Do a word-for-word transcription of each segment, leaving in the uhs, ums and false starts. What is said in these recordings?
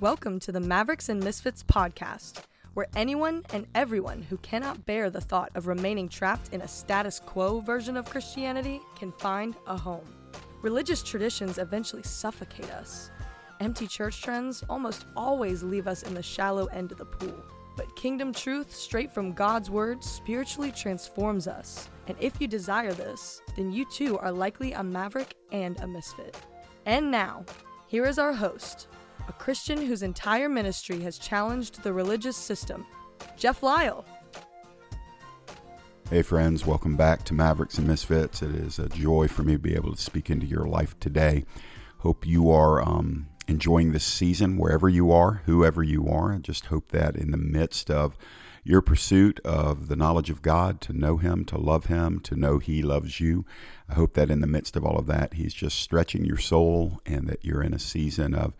Welcome to the Mavericks and Misfits podcast, where anyone and everyone who cannot bear the thought of remaining trapped in a status quo version of Christianity can find a home. Religious traditions eventually suffocate us. Empty church trends almost always leave us in the shallow end of the pool. But kingdom truth straight from God's word spiritually transforms us. And if you desire this, then you too are likely a maverick and a misfit. And now, here is our host, a Christian whose entire ministry has challenged the religious system, Jeff Lyle. Hey friends, welcome back to Mavericks and Misfits. It is a joy for me to be able to speak into your life today. Hope you are um, enjoying this season wherever you are, whoever you are. I just hope that in the midst of your pursuit of the knowledge of God, to know Him, to love Him, to know He loves you. I hope that in the midst of all of that, He's just stretching your soul and that you're in a season of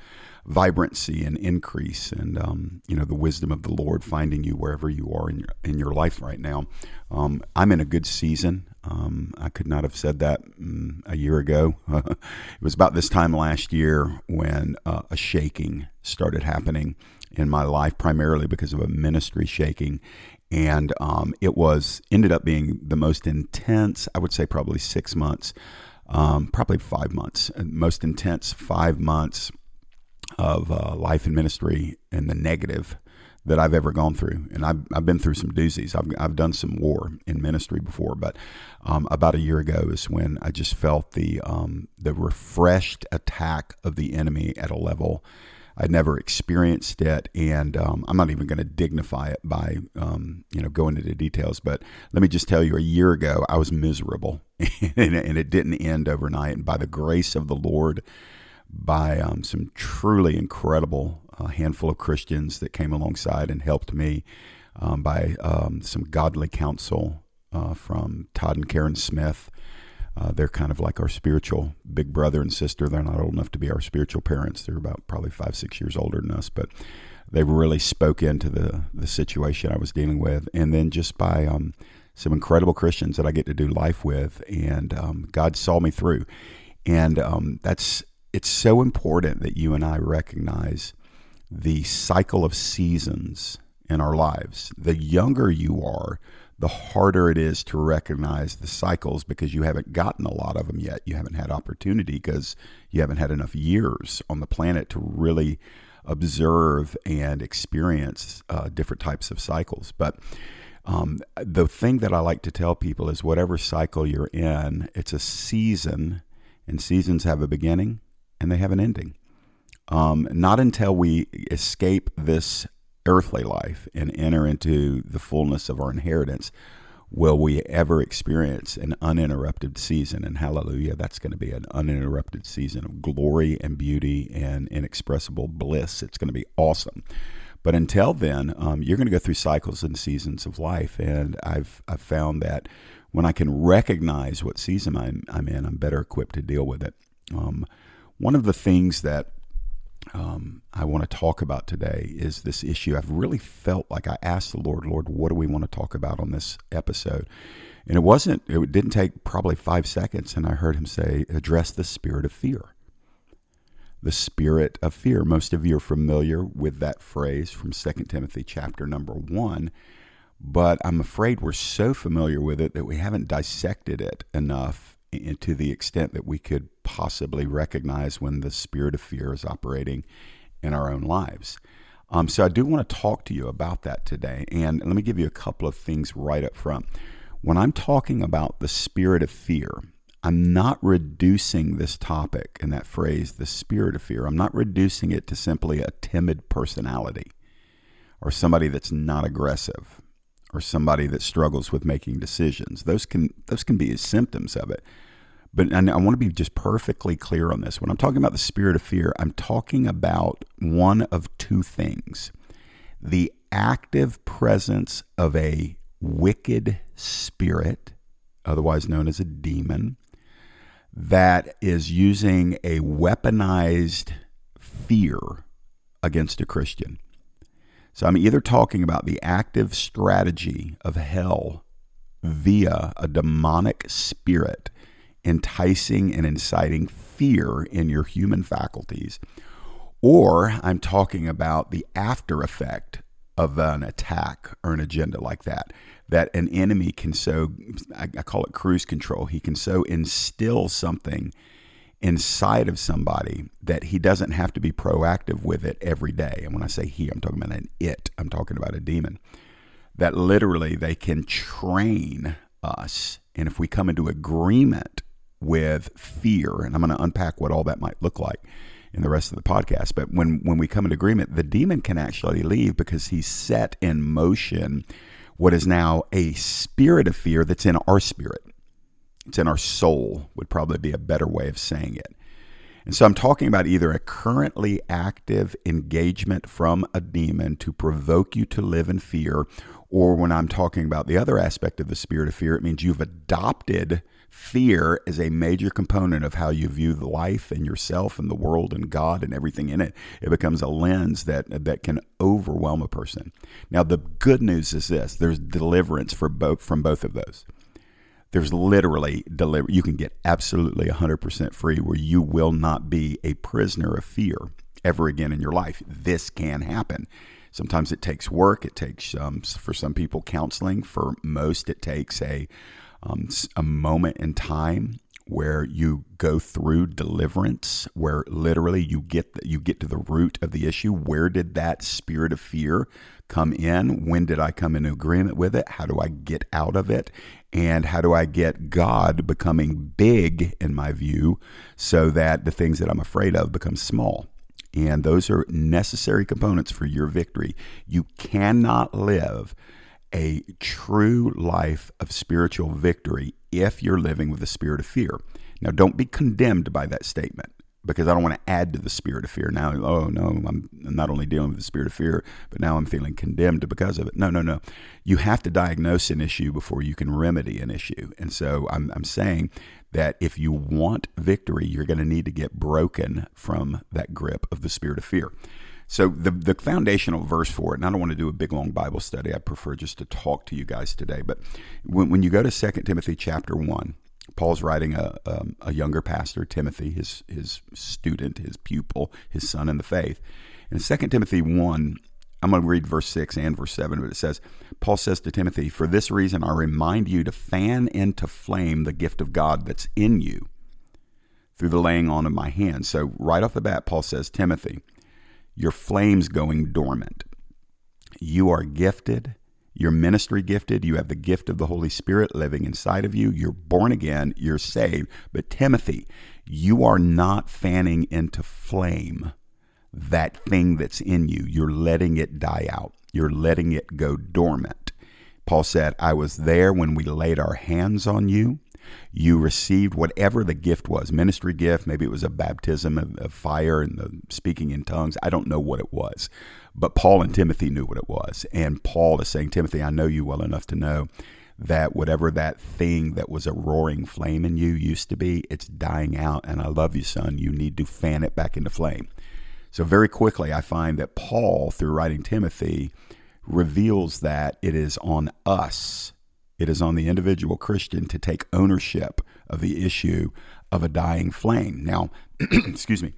vibrancy and increase and, um, you know, the wisdom of the Lord finding you wherever you are in your, in your life right now. Um, I'm in a good season. Um, I could not have said that um, a year ago. It was about this time last year when uh, a shaking started happening in my life, primarily because of a ministry shaking. And um, it was ended up being the most intense, I would say probably six months, um, probably five months, most intense five months of uh, life and ministry and the negative that I've ever gone through. And I've, I've been through some doozies. I've, I've done some war in ministry before, but um, about a year ago is when I just felt the um, the refreshed attack of the enemy at a level I'd never experienced it, and um, I'm not even going to dignify it by, um, you know, going into details, but let me just tell you, a year ago, I was miserable, and it didn't end overnight, and by the grace of the Lord, by um, some truly incredible uh, handful of Christians that came alongside and helped me, um, by um, some godly counsel uh, from Todd and Karen Smith. Uh, they're kind of like our spiritual big brother and sister. They're not old enough to be our spiritual parents. They're about probably five, six years older than us, but they really spoke into the, the situation I was dealing with. And then just by um, some incredible Christians that I get to do life with, and um, God saw me through. And um, that's it's so important that you and I recognize the cycle of seasons in our lives. The younger you are, the harder it is to recognize the cycles because you haven't gotten a lot of them yet. You haven't had opportunity because you haven't had enough years on the planet to really observe and experience uh, different types of cycles. But um, the thing that I like to tell people is whatever cycle you're in, it's a season, and seasons have a beginning and they have an ending. Um, not until we escape this earthly life and enter into the fullness of our inheritance will we ever experience an uninterrupted season. And hallelujah, that's going to be an uninterrupted season of glory and beauty and inexpressible bliss. It's going to be awesome. But until then, um, you're going to go through cycles and seasons of life. And I've I've found that when I can recognize what season I'm, I'm in, I'm better equipped to deal with it. Um, one of the things that Um, I want to talk about today is this issue. I've really felt like I asked the Lord, Lord, what do we want to talk about on this episode? And it wasn't, it didn't take probably five seconds. And I heard him say, address the spirit of fear, the spirit of fear. Most of you are familiar with that phrase from Second Timothy chapter number one, but I'm afraid we're so familiar with it that we haven't dissected it enough and to the extent that we could possibly recognize when the spirit of fear is operating in our own lives. Um, so I do want to talk to you about that today. And let me give you a couple of things right up front. When I'm talking about the spirit of fear, I'm not reducing this topic and that phrase, the spirit of fear. I'm not reducing it to simply a timid personality or somebody that's not aggressive, or somebody that struggles with making decisions. Those can those can be symptoms of it. But I want to be just perfectly clear on this. When I'm talking about the spirit of fear, I'm talking about one of two things. The active presence of a wicked spirit, otherwise known as a demon, that is using a weaponized fear against a Christian. So I'm either talking about the active strategy of hell via a demonic spirit enticing and inciting fear in your human faculties, or I'm talking about the after effect of an attack or an agenda like that, that an enemy can so, I call it cruise control, he can so instill something inside of somebody that he doesn't have to be proactive with it every day. And when I say he, I'm talking about an it, I'm talking about a demon, that literally they can train us. And if we come into agreement with fear, and I'm going to unpack what all that might look like in the rest of the podcast, but when, when we come into agreement, the demon can actually leave because he's set in motion what is now a spirit of fear that's in our spirit. It's in our soul, would probably be a better way of saying it. And so I'm talking about either a currently active engagement from a demon to provoke you to live in fear, or when I'm talking about the other aspect of the spirit of fear, it means you've adopted fear as a major component of how you view life and yourself and the world and God and everything in it. It becomes a lens that that can overwhelm a person. Now, the good news is this. There's deliverance for both, from both of those. There's literally deliver. You can get absolutely one hundred percent free where you will not be a prisoner of fear ever again in your life. This can happen. Sometimes it takes work. It takes, um, for some people, counseling. For most, it takes a um, a moment in time where you go through deliverance, where literally you get the, you get to the root of the issue. Where did that spirit of fear come in? When did I come into agreement with it? How do I get out of it? And how do I get God becoming big in my view so that the things that I'm afraid of become small? And those are necessary components for your victory. You cannot live a true life of spiritual victory if you're living with a spirit of fear. Now, don't be condemned by that statement, because I don't want to add to the spirit of fear. Now, oh no, I'm not only dealing with the spirit of fear, but now I'm feeling condemned because of it. No, no, no. You have to diagnose an issue before you can remedy an issue. And so I'm, I'm saying that if you want victory, you're going to need to get broken from that grip of the spirit of fear. So the the foundational verse for it, and I don't want to do a big, long Bible study. I prefer just to talk to you guys today. But when, when you go to Second Timothy chapter one, Paul's writing a um, a younger pastor, Timothy, his his student, his pupil, his son in the faith. In Second Timothy one, I'm going to read verse six and verse seven, but it says, Paul says to Timothy, "For this reason I remind you to fan into flame the gift of God that's in you through the laying on of my hands." So right off the bat, Paul says, Timothy, your flame's going dormant. You are gifted. You're ministry gifted. You have the gift of the Holy Spirit living inside of you. You're born again. You're saved. But Timothy, you are not fanning into flame that thing that's in you. You're letting it die out. You're letting it go dormant. Paul said, I was there when we laid our hands on you. You received whatever the gift was, ministry gift. Maybe it was a baptism of, of fire and the speaking in tongues. I don't know what it was, but Paul and Timothy knew what it was. And Paul is saying, Timothy, I know you well enough to know that whatever that thing that was a roaring flame in you used to be, it's dying out. And I love you, son. You need to fan it back into flame. So very quickly, I find that Paul, through writing Timothy, reveals that it is on us. It is on the individual Christian to take ownership of the issue of a dying flame. Now, excuse me,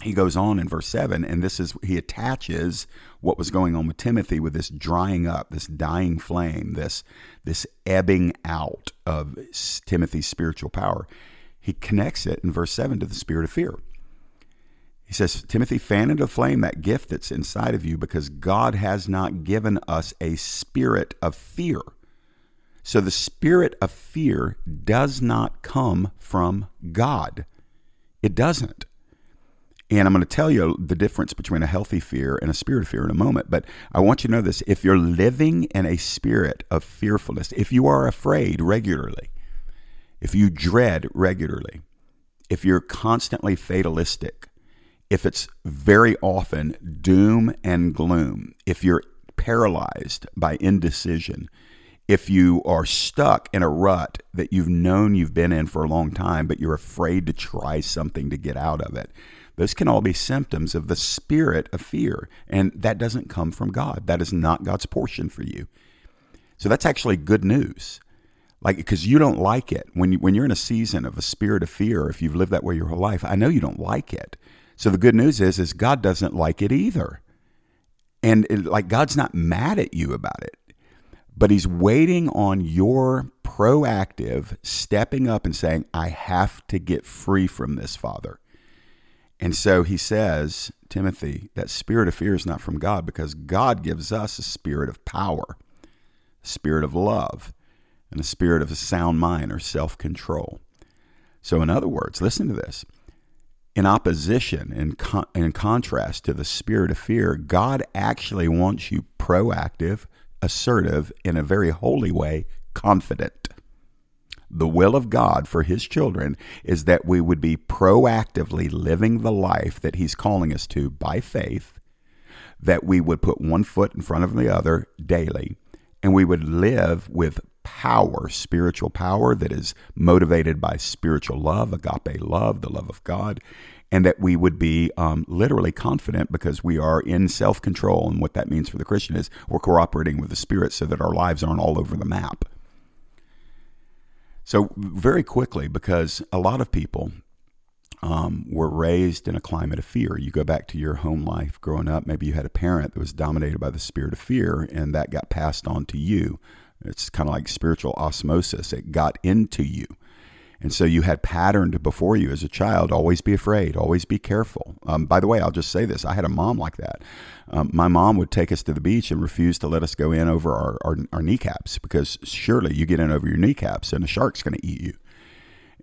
he goes on in verse seven, and this is, he attaches what was going on with Timothy with this drying up, this dying flame, this, this ebbing out of Timothy's spiritual power. He connects it in verse seven to the spirit of fear. He says, Timothy, fan into flame that gift that's inside of you, because God has not given us a spirit of fear. So the spirit of fear does not come from God. It doesn't. And I'm going to tell you the difference between a healthy fear and a spirit of fear in a moment. But I want you to know this. If you're living in a spirit of fearfulness, if you are afraid regularly, if you dread regularly, if you're constantly fatalistic, if it's very often doom and gloom, if you're paralyzed by indecision, if you are stuck in a rut that you've known you've been in for a long time, but you're afraid to try something to get out of it, those can all be symptoms of the spirit of fear. And that doesn't come from God. That is not God's portion for you. So that's actually good news. Like, because you don't like it. When you, when you're in a season of a spirit of fear, if you've lived that way your whole life, I know you don't like it. So the good news is, is God doesn't like it either. And it, like God's not mad at you about it, but he's waiting on your proactive stepping up and saying, I have to get free from this, Father. And so he says, Timothy, that spirit of fear is not from God, because God gives us a spirit of power, a spirit of love, and a spirit of a sound mind or self-control. So in other words, listen to this. In opposition, in, con- in contrast to the spirit of fear, God actually wants you proactive, assertive, in a very holy way, confident. The will of God for his children is that we would be proactively living the life that he's calling us to by faith, that we would put one foot in front of the other daily, and we would live with power, spiritual power that is motivated by spiritual love, agape love, the love of God, and that we would be um, literally confident because we are in self-control. And what that means for the Christian is we're cooperating with the Spirit so that our lives aren't all over the map. So very quickly, because a lot of people um, were raised in a climate of fear. You go back to your home life growing up, maybe you had a parent that was dominated by the spirit of fear, and that got passed on to you. It's kind of like spiritual osmosis. It got into you. And so you had patterned before you as a child, always be afraid, always be careful. Um, by the way, I'll just say this. I had a mom like that. Um, my mom would take us to the beach and refuse to let us go in over our, our, our kneecaps, because surely you get in over your kneecaps and a shark's going to eat you.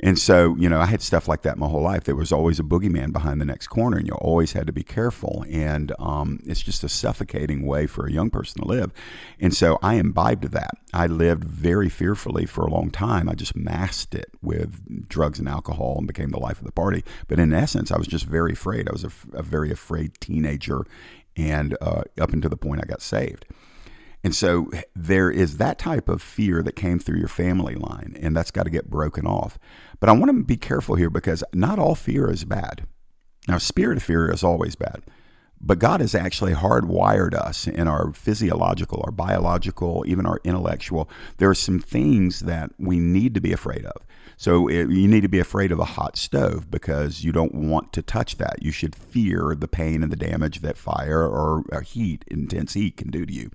And so, you know, I had stuff like that my whole life. There was always a boogeyman behind the next corner, and you always had to be careful. And um, it's just a suffocating way for a young person to live. And so I imbibed that. I lived very fearfully for a long time. I just masked it with drugs and alcohol and became the life of the party. But in essence, I was just very afraid. I was a, a very afraid teenager, and uh, up until the point I got saved. And so there is that type of fear that came through your family line, and that's got to get broken off. But I want to be careful here, because not all fear is bad. Now, spirit of fear is always bad, but God has actually hardwired us in our physiological, our biological, even our intellectual. There are some things that we need to be afraid of. So it, you need to be afraid of a hot stove because you don't want to touch that. You should fear the pain and the damage that fire or, or heat, intense heat, can do to you.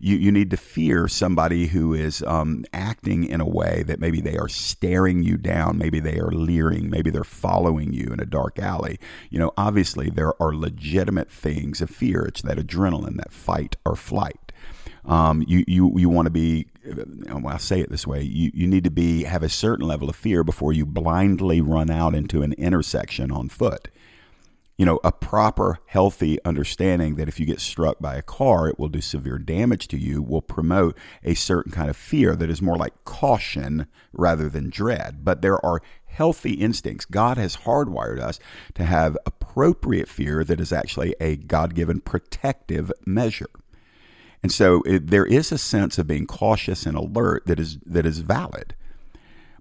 You, you need to fear somebody who is um, acting in a way that maybe they are staring you down. Maybe they are leering. Maybe they're following you in a dark alley. You know, obviously there are legitimate things of fear. It's that adrenaline, that fight or flight. Um, you, you, you want to be, well, I'll say it this way, you, you need to be, have a certain level of fear before you blindly run out into an intersection on foot. You know, a proper, healthy understanding that if you get struck by a car, it will do severe damage to you, will promote a certain kind of fear that is more like caution rather than dread. But there are healthy instincts. God has hardwired us to have appropriate fear that is actually a God-given protective measure. And so it, there is a sense of being cautious and alert that is that is valid.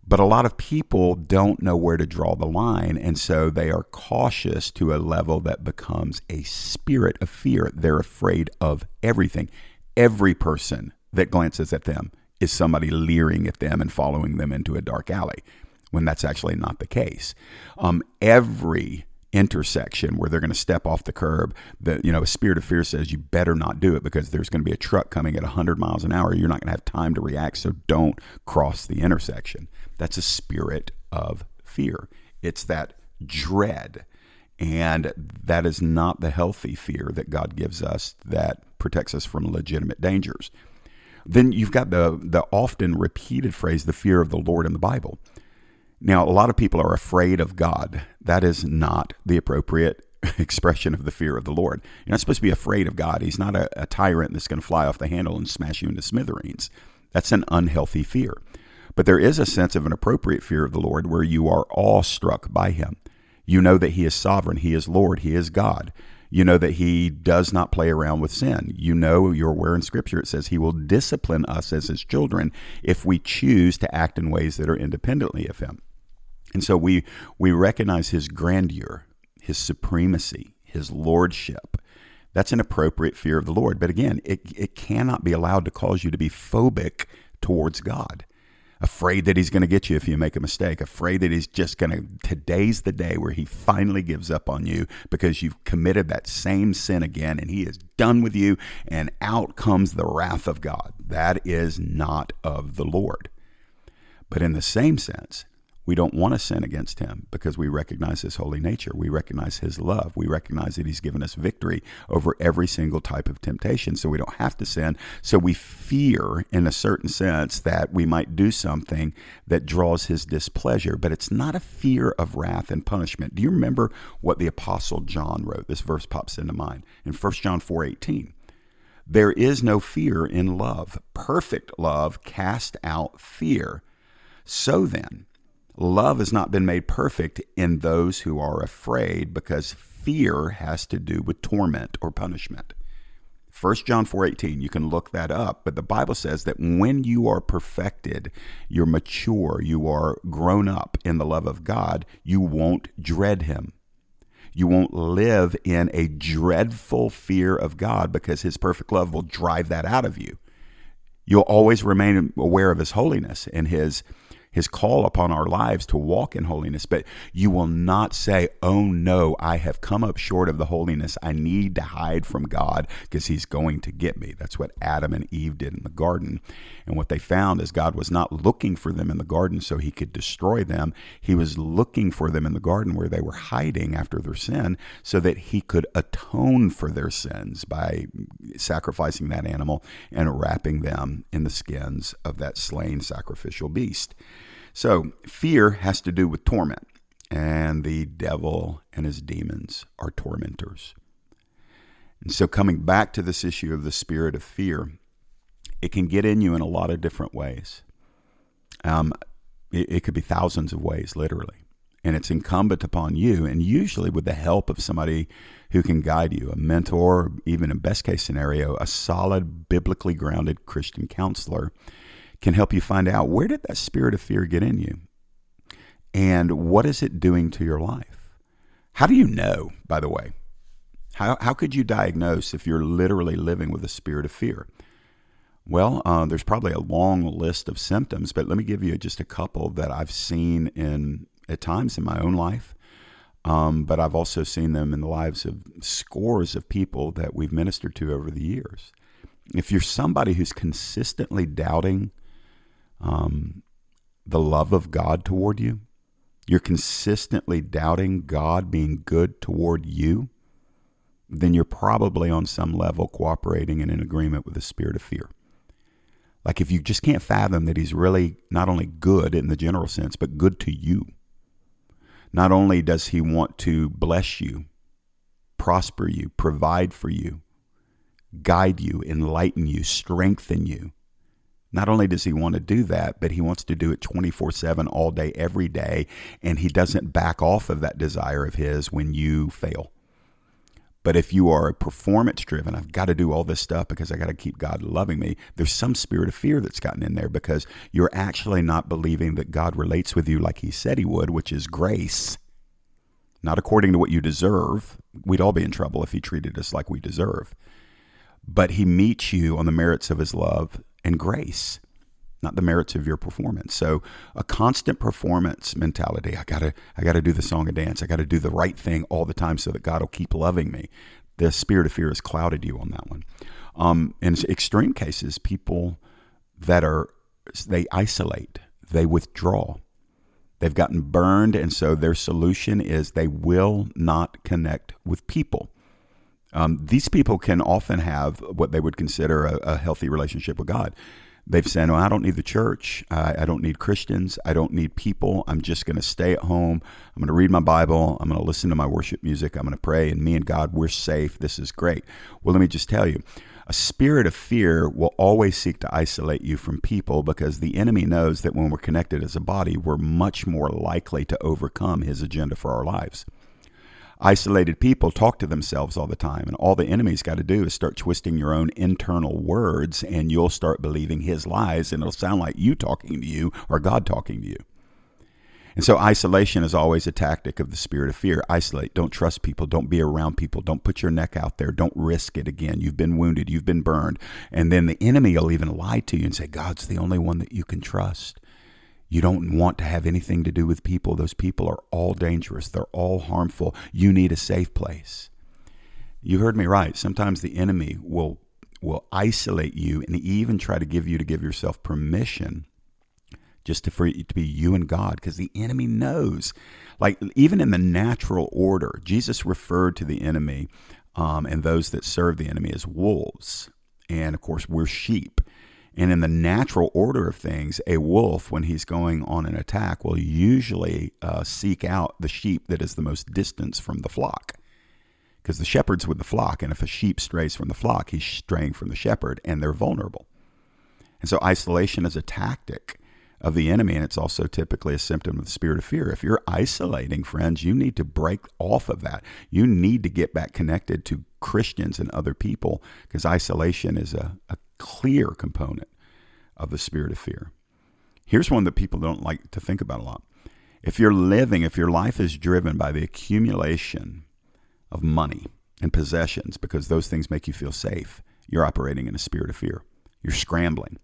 But a lot of people don't know where to draw the line, and so they are cautious to a level that becomes a spirit of fear. They're afraid of everything. Every person that glances at them is somebody leering at them and following them into a dark alley, when that's actually not the case. Um, every intersection where they're going to step off the curb, the you know a spirit of fear says you better not do it because there's going to be a truck coming at one hundred miles an hour. You're not going to have time to react, so don't cross the intersection. That's a spirit of fear. It's that dread, and that is not the healthy fear that God gives us that protects us from legitimate dangers. Then you've got the the often repeated phrase, the fear of the Lord, in the Bible. Now, a lot of people are afraid of God. That is not the appropriate expression of the fear of the Lord. You're not supposed to be afraid of God. He's not a, a tyrant that's going to fly off the handle and smash you into smithereens. That's an unhealthy fear. But there is a sense of an appropriate fear of the Lord where you are awestruck by him. You know that he is sovereign. He is Lord. He is God. You know that he does not play around with sin. You know, you're aware in Scripture it says he will discipline us as his children if we choose to act in ways that are independently of him. And so we we recognize his grandeur, his supremacy, his lordship. That's an appropriate fear of the Lord. But again, it, it cannot be allowed to cause you to be phobic towards God. afraid that he's going to get you if you make a mistake, afraid that he's just going to, today's the day where he finally gives up on you because you've committed that same sin again and he is done with you, and out comes the wrath of God. That is not of the Lord. But in the same sense, we don't want to sin against him because we recognize his holy nature. We recognize his love. We recognize that he's given us victory over every single type of temptation, so we don't have to sin. So we fear, in a certain sense, that we might do something that draws his displeasure, but it's not a fear of wrath and punishment. Do you remember what the Apostle John wrote? This verse pops into mind in First John four eighteen. There is no fear in love. Perfect love casts out fear. So then, love has not been made perfect in those who are afraid, because fear has to do with torment or punishment. First John four eighteen, you can look that up, but the Bible says that when you are perfected, you're mature, you are grown up in the love of God, you won't dread him. You won't live in a dreadful fear of God because his perfect love will drive that out of you. You'll always remain aware of his holiness and his His call upon our lives to walk in holiness, but you will not say, oh no, I have come up short of the holiness. I need to hide from God because he's going to get me. That's what Adam and Eve did in the garden. And what they found is God was not looking for them in the garden so he could destroy them. He was looking for them in the garden where they were hiding after their sin so that he could atone for their sins by sacrificing that animal and wrapping them in the skins of that slain sacrificial beast. So fear has to do with torment, and the devil and his demons are tormentors. And so coming back to this issue of the spirit of fear, it can get in you in a lot of different ways. Um, it, it could be thousands of ways, literally. And it's incumbent upon you, and usually with the help of somebody who can guide you, a mentor, even in best case scenario, a solid, biblically grounded Christian counselor, can help you find out, where did that spirit of fear get in you? And what is it doing to your life? How do you know, by the way? How how could you diagnose if you're literally living with a spirit of fear? Well, uh, there's probably a long list of symptoms, but let me give you just a couple that I've seen in at times in my own life, um, but I've also seen them in the lives of scores of people that we've ministered to over the years. If you're somebody who's consistently doubting Um, the love of God toward you, you're consistently doubting God being good toward you, then you're probably on some level cooperating and in agreement with the spirit of fear. Like if you just can't fathom that he's really not only good in the general sense, but good to you. Not only does he want to bless you, prosper you, provide for you, guide you, enlighten you, strengthen you, not only does he want to do that, but he wants to do it twenty-four seven all day, every day, and he doesn't back off of that desire of his when you fail. But if you are performance-driven, I've got to do all this stuff because I got to keep God loving me, there's some spirit of fear that's gotten in there because you're actually not believing that God relates with you like he said he would, which is grace. Not according to what you deserve. We'd all be in trouble if he treated us like we deserve. But he meets you on the merits of his love and grace, not the merits of your performance. So a constant performance mentality. I gotta, I gotta do the song and dance. I gotta do the right thing all the time so that God will keep loving me. The spirit of fear has clouded you on that one. Um, in extreme cases, people that are, they isolate, they withdraw. They've gotten burned, and so their solution is they will not connect with people. Um, these people can often have what they would consider a, a healthy relationship with God. They've said, oh, I don't need the church. I, I don't need Christians. I don't need people. I'm just going to stay at home. I'm going to read my Bible. I'm going to listen to my worship music. I'm going to pray. And me and God, we're safe. This is great. Well, let me just tell you, a spirit of fear will always seek to isolate you from people because the enemy knows that when we're connected as a body, we're much more likely to overcome his agenda for our lives. Isolated people talk to themselves all the time, and all the enemy's got to do is start twisting your own internal words, and you'll start believing his lies, and it'll sound like you talking to you or God talking to you. And so isolation is always a tactic of the spirit of fear. Isolate. Don't trust people. Don't be around people. Don't put your neck out there. Don't risk it again. You've been wounded. You've been burned. And then the enemy will even lie to you and say, God's the only one that you can trust. You don't want to have anything to do with people. Those people are all dangerous. They're all harmful. You need a safe place. You heard me right. Sometimes the enemy will will isolate you and even try to give you to give yourself permission just to, for it to be you and God, because the enemy knows. Like, even in the natural order, Jesus referred to the enemy um, and those that serve the enemy as wolves. And, of course, we're sheep. And in the natural order of things, a wolf, when he's going on an attack, will usually uh, seek out the sheep that is the most distance from the flock, because the shepherd's with the flock. And if a sheep strays from the flock, he's straying from the shepherd, and they're vulnerable. And so isolation is a tactic of the enemy, and it's also typically a symptom of the spirit of fear. If you're isolating, friends, you need to break off of that. You need to get back connected to Christians and other people, because isolation is a, a clear component of the spirit of fear. Here's one that people don't like to think about a lot. If you're living, if your life is driven by the accumulation of money and possessions, because those things make you feel safe, you're operating in a spirit of fear. You're scrambling.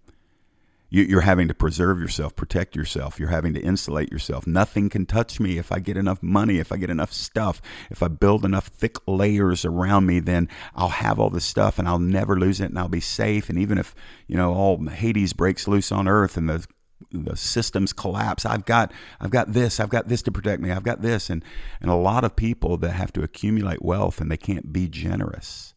You're having to preserve yourself, protect yourself. You're having to insulate yourself. Nothing can touch me. If I get enough money, if I get enough stuff, if I build enough thick layers around me, then I'll have all this stuff and I'll never lose it and I'll be safe. And even if, you know, all Hades breaks loose on earth and the the systems collapse, I've got I've got this, I've got this to protect me, I've got this. And, and a lot of people that have to accumulate wealth and they can't be generous.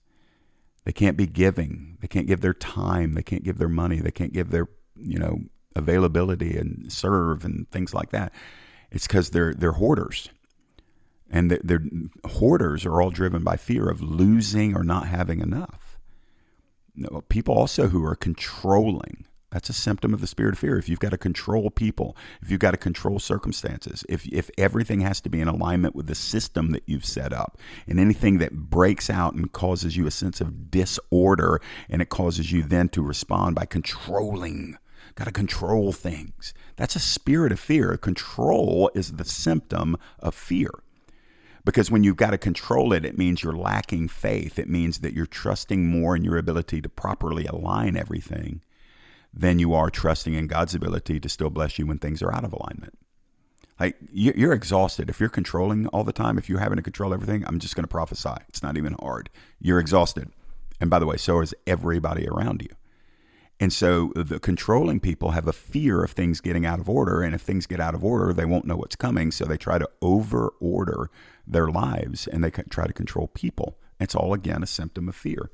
They can't be giving. They can't give their time. They can't give their money. They can't give their you know, availability and serve and things like that. It's because they're, they're hoarders, and they're, they're hoarders are all driven by fear of losing or not having enough. No, people also who are controlling, that's a symptom of the spirit of fear. If you've got to control people, if you've got to control circumstances, if, if everything has to be in alignment with the system that you've set up, and anything that breaks out and causes you a sense of disorder, and it causes you then to respond by controlling. Got to control things. That's a spirit of fear. Control is the symptom of fear, because when you've got to control it, it means you're lacking faith. It means that you're trusting more in your ability to properly align everything than you are trusting in God's ability to still bless you when things are out of alignment. Like, you're exhausted. If you're controlling all the time, if you're having to control everything, I'm just going to prophesy. It's not even hard. You're exhausted. And by the way, so is everybody around you. And so the controlling people have a fear of things getting out of order. And if things get out of order, they won't know what's coming. So they try to over-order their lives, and they try to control people. It's all, again, a symptom of fear.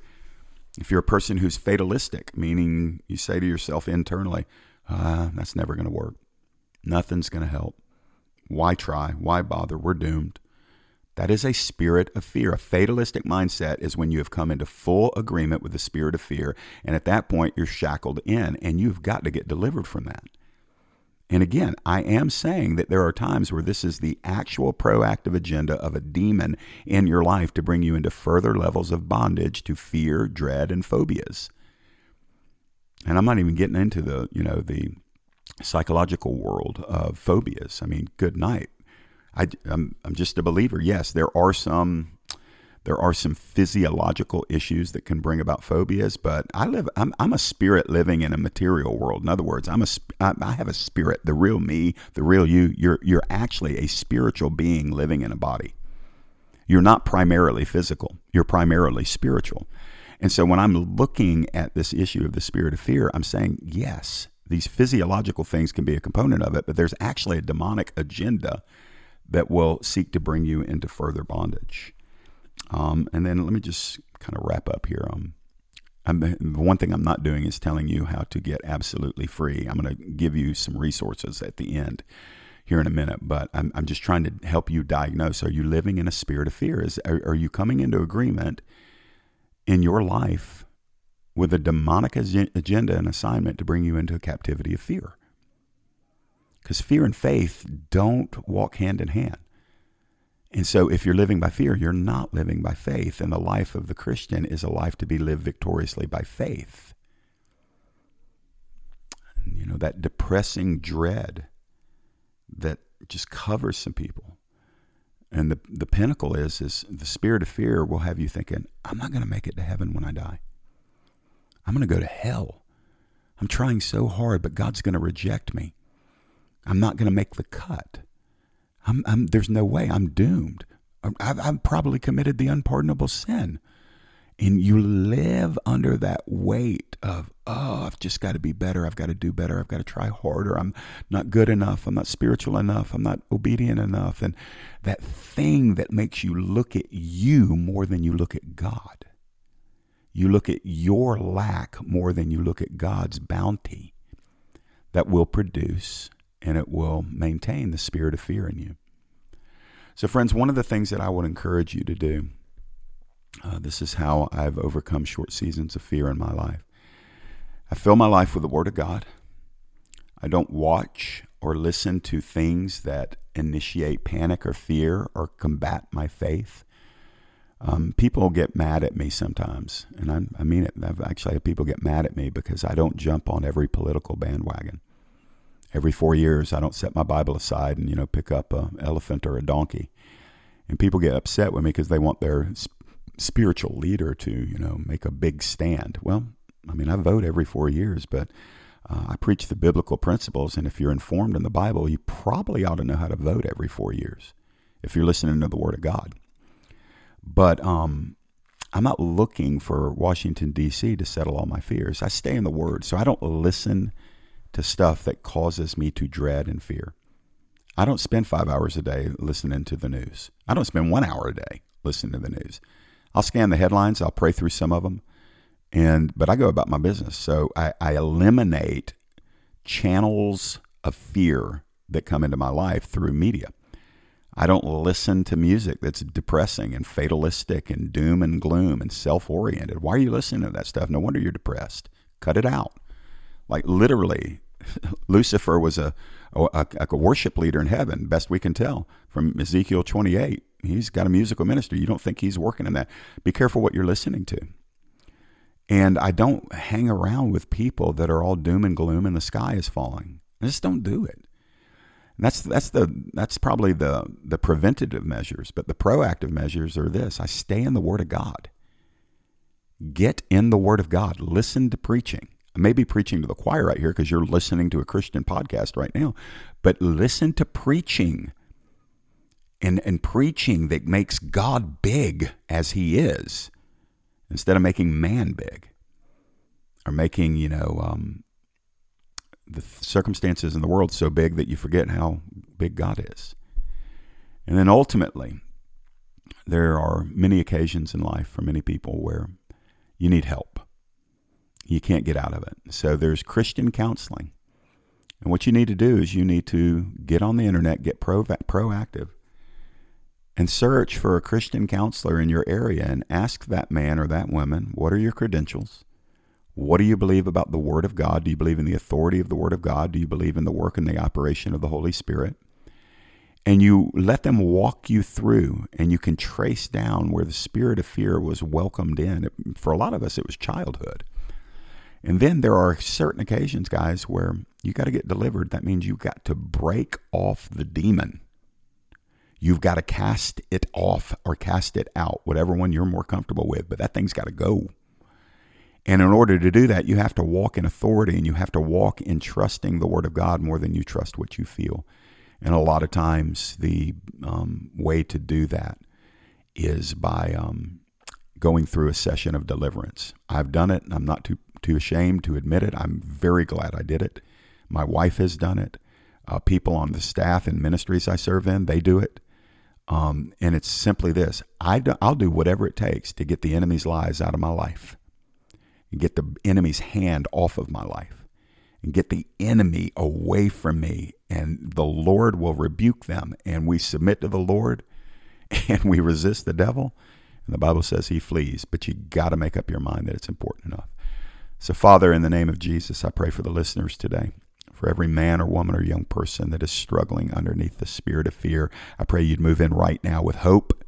If you're a person who's fatalistic, meaning you say to yourself internally, uh, that's never going to work. Nothing's going to help. Why try? Why bother? We're doomed. That is a spirit of fear. A fatalistic mindset is when you have come into full agreement with the spirit of fear, and at that point, you're shackled in, and you've got to get delivered from that. And again, I am saying that there are times where this is the actual proactive agenda of a demon in your life to bring you into further levels of bondage to fear, dread, and phobias. And I'm not even getting into the, you know, the psychological world of phobias. I mean, good night. I, I'm, I'm just a believer. Yes, there are some, there are some physiological issues that can bring about phobias, but I live, I'm, I'm a spirit living in a material world. In other words, I'm a, I have a spirit, the real me, the real you. You're, you're actually a spiritual being living in a body. You're not primarily physical. You're primarily spiritual. And so when I'm looking at this issue of the spirit of fear, I'm saying, yes, these physiological things can be a component of it, but there's actually a demonic agenda that will seek to bring you into further bondage. Um, and then let me just kind of wrap up here. Um, I'm, the one thing I'm not doing is telling you how to get absolutely free. I'm going to give you some resources at the end here in a minute, but I'm, I'm just trying to help you diagnose. Are you living in a spirit of fear? Is, are, are you coming into agreement in your life with a demonic ag- agenda and assignment to bring you into a captivity of fear? Because fear and faith don't walk hand in hand. And so if you're living by fear, you're not living by faith. And the life of the Christian is a life to be lived victoriously by faith. And, you know, that depressing dread that just covers some people. And the, the pinnacle is, is the spirit of fear will have you thinking, I'm not going to make it to heaven when I die. I'm going to go to hell. I'm trying so hard, but God's going to reject me. I'm not going to make the cut. I'm, I'm, there's no way. I'm doomed. I've, I've probably committed the unpardonable sin. And you live under that weight of, oh, I've just got to be better. I've got to do better. I've got to try harder. I'm not good enough. I'm not spiritual enough. I'm not obedient enough. And that thing that makes you look at you more than you look at God. You look at your lack more than you look at God's bounty that will produce and it will maintain the spirit of fear in you. So friends, one of the things that I would encourage you to do, Uh, this is how I've overcome short seasons of fear in my life. I fill my life with the Word of God. I don't watch or listen to things that initiate panic or fear or combat my faith. Um, people get mad at me sometimes, and I, I mean it. I've actually had people get mad at me because I don't jump on every political bandwagon. Every four years, I don't set my Bible aside and, you know, pick up an elephant or a donkey. And people get upset with me because they want their spiritual leader to, you know, make a big stand. Well, I mean, I vote every four years, but uh, I preach the biblical principles. And if you're informed in the Bible, you probably ought to know how to vote every four years if you're listening to the Word of God. But um, I'm not looking for Washington, D C to settle all my fears. I stay in the Word. So I don't listen to stuff that causes me to dread and fear. I don't spend five hours a day listening to the news. I don't spend one hour a day listening to the news. I'll scan the headlines. I'll pray through some of them, and but I go about my business. So I, I eliminate channels of fear that come into my life through media. I don't listen to music that's depressing and fatalistic and doom and gloom and self-oriented. Why are you listening to that stuff? No wonder you're depressed. Cut it out. Like literally, Lucifer was a, a, a worship leader in heaven, best we can tell, from Ezekiel twenty-eight. He's got a musical ministry. You don't think he's working in that. Be careful what you're listening to. And I don't hang around with people that are all doom and gloom and the sky is falling. I just don't do it. And that's that's the that's probably the the preventative measures, but the proactive measures are this. I stay in the Word of God. Get in the Word of God. Listen to preaching. I may be preaching to the choir right here because you're listening to a Christian podcast right now, but listen to preaching. And, and preaching that makes God big as he is instead of making man big or making, you know, um, the circumstances in the world so big that you forget how big God is. And then ultimately, there are many occasions in life for many people where you need help. You can't get out of it. So there's Christian counseling. And what you need to do is you need to get on the internet, get pro- proactive. And search for a Christian counselor in your area and ask that man or that woman, what are your credentials? What do you believe about the Word of God? Do you believe in the authority of the Word of God? Do you believe in the work and the operation of the Holy Spirit? And you let them walk you through, and you can trace down where the spirit of fear was welcomed in. It, for a lot of us, it was childhood. And then there are certain occasions, guys, where you got to get delivered. That means you got to break off the demon. You've got to cast it off or cast it out, whatever one you're more comfortable with, but that thing's got to go. And in order to do that, you have to walk in authority and you have to walk in trusting the Word of God more than you trust what you feel. And a lot of times the um, way to do that is by um, going through a session of deliverance. I've done it, and I'm not too, too ashamed to admit it. I'm very glad I did it. My wife has done it. Uh, people on the staff and ministries I serve in, they do it. Um, and it's simply this. I do, I'll do whatever it takes to get the enemy's lies out of my life and get the enemy's hand off of my life and get the enemy away from me. And the Lord will rebuke them. And we submit to the Lord and we resist the devil. And the Bible says he flees, but you got to make up your mind that it's important enough. So Father, in the name of Jesus, I pray for the listeners today. For every man or woman or young person that is struggling underneath the spirit of fear, I pray you'd move in right now with hope.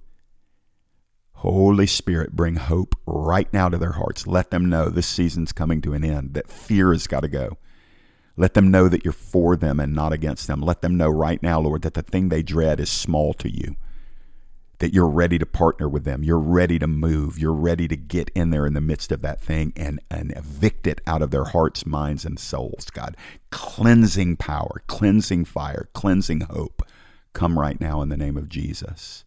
Holy Spirit, bring hope right now to their hearts. Let them know this season's coming to an end, that fear has got to go. Let them know that you're for them and not against them. Let them know right now, Lord, that the thing they dread is small to you. that you're ready to partner with them. You're ready to move. You're ready to get in there in the midst of that thing and, and evict it out of their hearts, minds, and souls, God. Cleansing power, cleansing fire, cleansing hope. Come right now in the name of Jesus.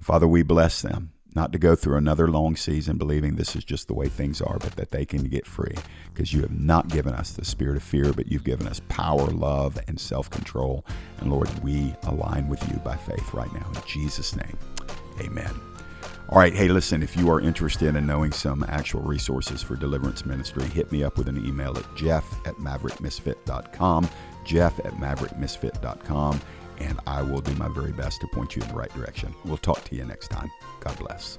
Father, we bless them not to go through another long season believing this is just the way things are, but that they can get free, because you have not given us the spirit of fear, but you've given us power, love, and self-control. And Lord, we align with you by faith right now. In Jesus' name, amen. All right, hey, listen, if you are interested in knowing some actual resources for deliverance ministry, hit me up with an email at jeff at maverick misfit dot com, jeff at maverick misfit dot com. And I will do my very best to point you in the right direction. We'll talk to you next time. God bless.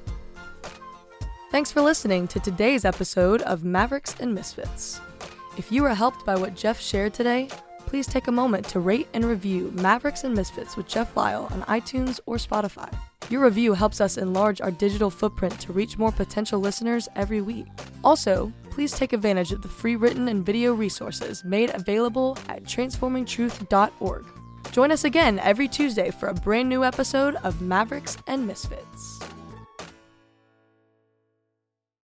Thanks for listening to today's episode of Mavericks and Misfits. If you were helped by what Jeff shared today, please take a moment to rate and review Mavericks and Misfits with Jeff Lyle on iTunes or Spotify. Your review helps us enlarge our digital footprint to reach more potential listeners every week. Also, please take advantage of the free written and video resources made available at transforming truth dot org. Join us again every Tuesday for a brand new episode of Mavericks and Misfits.